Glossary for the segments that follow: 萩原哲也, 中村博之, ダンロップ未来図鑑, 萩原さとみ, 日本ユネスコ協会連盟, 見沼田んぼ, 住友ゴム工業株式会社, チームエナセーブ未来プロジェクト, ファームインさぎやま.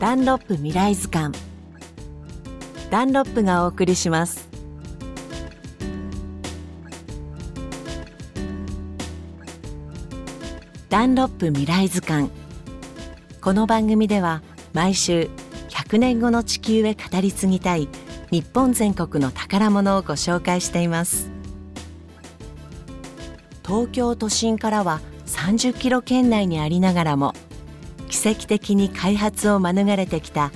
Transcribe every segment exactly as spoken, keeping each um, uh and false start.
ダンロップ未来図鑑、ダンロップがお送りします。ダンロップ未来図鑑、この番組では毎週ひゃくねんごの地球へ語り継ぎたい日本全国の宝物をご紹介しています。東京都心からはさんじゅっキロ圏内にありながらも、奇跡的に開発を免れてきた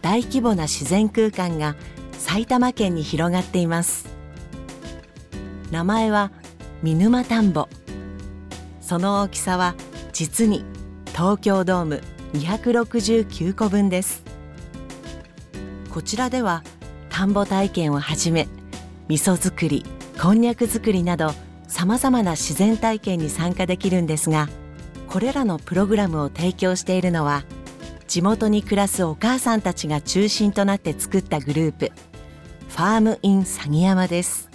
大規模な自然空間が埼玉県に広がっています。名前は見沼田んぼ。その大きさは実に東京ドームにひゃくろくじゅうきゅうこぶんです。こちらでは田んぼ体験をはじめ、味噌作り、こんにゃく作りなどさまざまな自然体験に参加できるんですが、これらのプログラムを提供しているのは、地元に暮らすお母さんたちが中心となって作ったグループ、ファームインさぎやまです。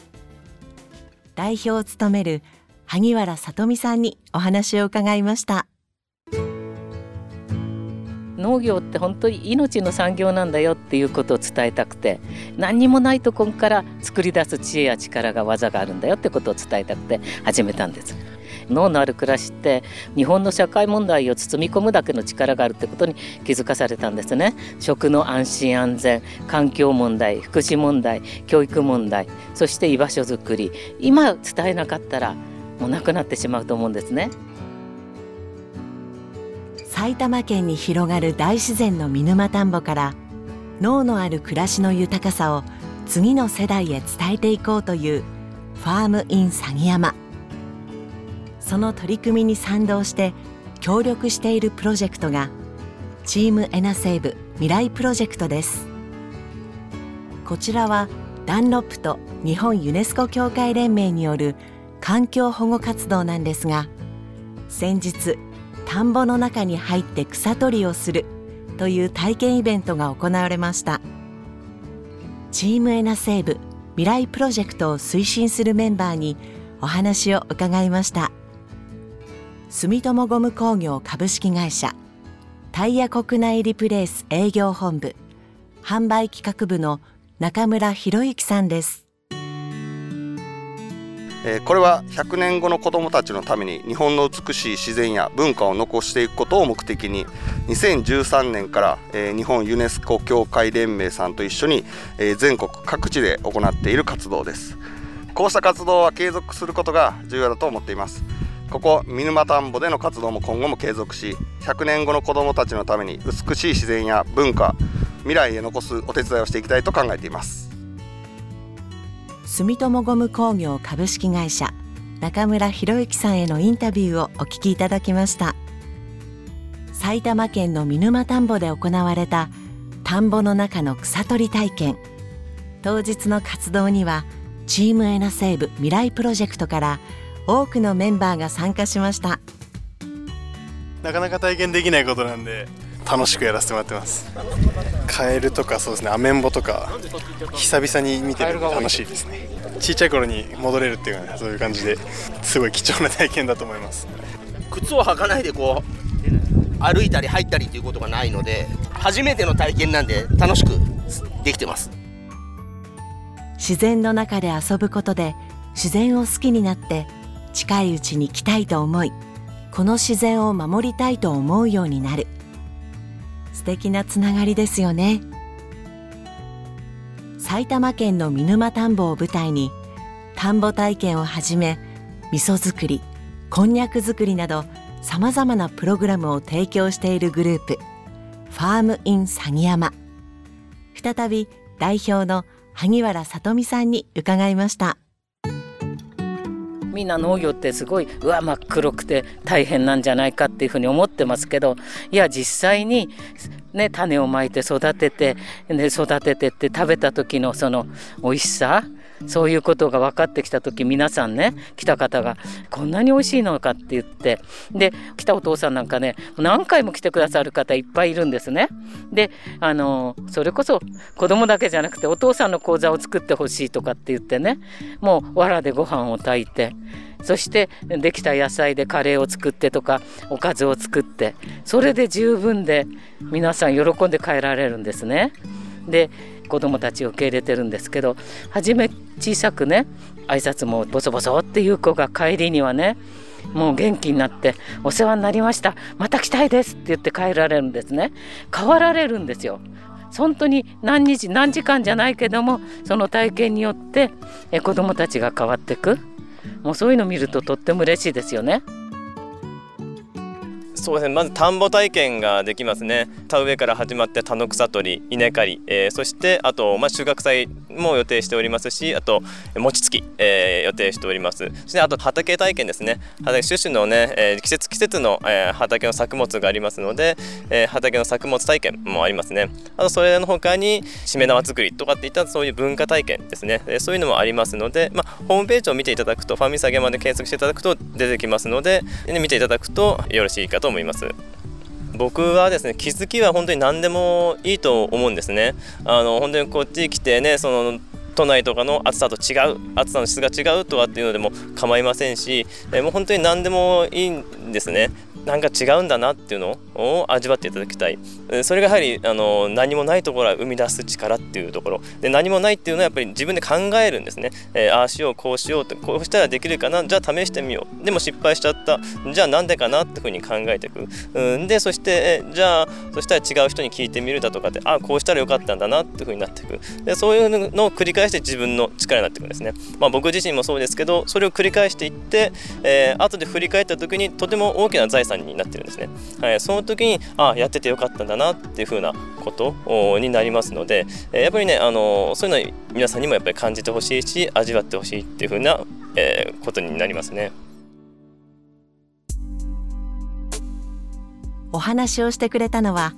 代表を務める萩原さとみさんにお話を伺いました。農業って本当に命の産業なんだよっていうことを伝えたくて、何にもないところから作り出す知恵や力が技があるんだよってことを伝えたくて始めたんです。脳のある暮らしって日本の社会問題を包み込むだけの力があるってことに気づかされたんですね。食の安心安全、環境問題、福祉問題、教育問題、そして居場所づくり、今伝えなかったらもうなくなってしまうと思うんですね。埼玉県に広がる大自然の見沼田んぼから、脳のある暮らしの豊かさを次の世代へ伝えていこうというファームインさぎやま。その取り組みに賛同して協力しているプロジェクトがチームエナセーブ未来プロジェクトです。こちらはダンロップと日本ユネスコ協会連盟による環境保護活動なんですが、先日田んぼの中に入って草取りをするという体験イベントが行われました。チームエナセーブ未来プロジェクトを推進するメンバーにお話を伺いました。住友ゴム工業株式会社タイヤ国内リプレース営業本部販売企画部の中村博之さんです。これはひゃくねんごの子どもたちのために日本の美しい自然や文化を残していくことを目的に、にせんじゅうさんねんから日本ユネスコ協会連盟さんと一緒に全国各地で行っている活動です。こうした活動は継続することが重要だと思っています。ここ見沼田んぼでの活動も今後も継続し、ひゃくねんごの子どもたちのために美しい自然や文化、未来へ残すお手伝いをしていきたいと考えています。住友ゴム工業株式会社中村博之さんへのインタビューをお聞きいただきました。埼玉県の見沼田んぼで行われた田んぼの中の草取り体験、当日の活動にはチームエナセーブ未来プロジェクトから多くのメンバーが参加しました。なかなか体験できないことなんで楽しくやらせてもらってます。カエルとか、そうですね、アメンボとか久々に見てるの楽しいですね。小さい頃に戻れるっていうような、そういう感じで、すごい貴重な体験だと思います。靴を履かないでこう歩いたり入ったりということがないので、初めての体験なんで楽しくできてます。自然の中で遊ぶことで自然を好きになって、近いうちに来たいと思い、この自然を守りたいと思うようになる。素敵なつながりですよね。埼玉県の見沼田んぼを舞台に、田んぼ体験をはじめ、味噌作り、こんにゃく作りなどさまざまなプログラムを提供しているグループ、ファームインさぎやま。再び代表の萩原さとみさんに伺いました。みんな農業ってすごい、うわ、真っ黒くて大変なんじゃないかっていうふうに思ってますけど、いや実際にね、種をまいて育てて、ね、育ててって食べた時のその美味しさ、そういうことが分かってきた時、皆さんね、来た方がこんなに美味しいのかって言って、で来たお父さんなんかね、何回も来てくださる方いっぱいいるんですね。であのそれこそ子供だけじゃなくて、お父さんの講座を作ってほしいとかって言ってね、もう藁でご飯を炊いて、そしてできた野菜でカレーを作ってとかおかずを作って、それで十分で皆さん喜んで帰られるんですね。で子どもたちを受け入れてるんですけど、初め小さくね挨拶もボソボソっていう子が帰りにはね、もう元気になってお世話になりました、また来たいですって言って帰られるんですね。変わられるんですよ。本当に何日何時間じゃないけども、その体験によって子どもたちが変わっていく、もうそういうのを見るととっても嬉しいですよね。そうですね、まず田んぼ体験ができますね。田植えから始まって田の草取り、稲刈り、えー、そしてあと、まあ、収穫祭も予定しておりますし、あと餅つき、えー、予定しております。そしてあと畑体験ですね。畑種々のね、えー、季節季節の、えー、畑の作物がありますので、えー、畑の作物体験もありますね。あとそれの他にしめ縄作りとかっていったそういう文化体験ですね、えー、そういうのもありますので、まあ、ホームページを見ていただくと、ファミサゲまで検索していただくと出てきますので、で見ていただくとよろしいかと思います。僕はですね、気づきは本当に何でもいいと思うんですね。あの本当にこっち来てね、その都内とかの暑さと違う、暑さの質が違うとかっていうのでも構いませんし、もう本当に何でもいいんですね。なんか違うんだなっていうのを味わっていただきたい。それがやはりあの何もないところは生み出す力っていうところで、何もないっていうのはやっぱり自分で考えるんですね、えー、ああしようこうしようと、こうしたらできるかな、じゃあ試してみよう、でも失敗しちゃった、じゃあなんでかなっていうふうに考えていく、うんでそして、えー、じゃあそしたら違う人に聞いてみるだとかって、ああこうしたらよかったんだなっていうふうになっていく。でそういうのを繰り返して自分の力になっていくんですね。まあ、僕自身もそうですけど、それを繰り返していって、えー、後で振り返った時にとても大きな財産になってるんですね。はい、その時にあやっててよかったんだなっていう風なことになりますので、やっぱりね、あのそういうの皆さんにもやっぱり感じてほしいし、味わってほしいっていう風な、えー、ことになりますね。お話をしてくれたのは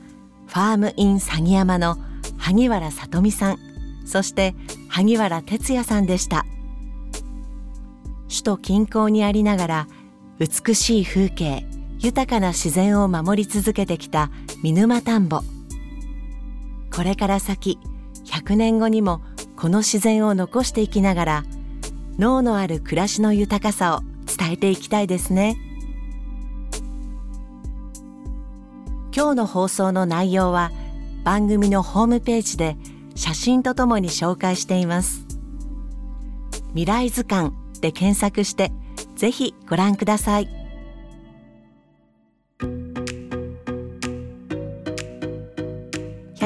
ファームイン鷺山の萩原さとみさん、そして萩原哲也さんでした。首都近郊にありながら美しい風景、豊かな自然を守り続けてきた見沼たんぼ。これから先ひゃくねんごにもこの自然を残していきながら、能のある暮らしの豊かさを伝えていきたいですね。今日の放送の内容は番組のホームページで写真とともに紹介しています。未来図鑑で検索してぜひご覧ください。ひ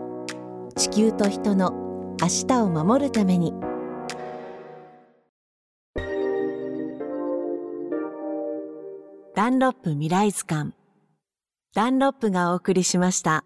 地球と人の明日を守るために、ダンロップ未来図鑑、ダンロップがお送りしました。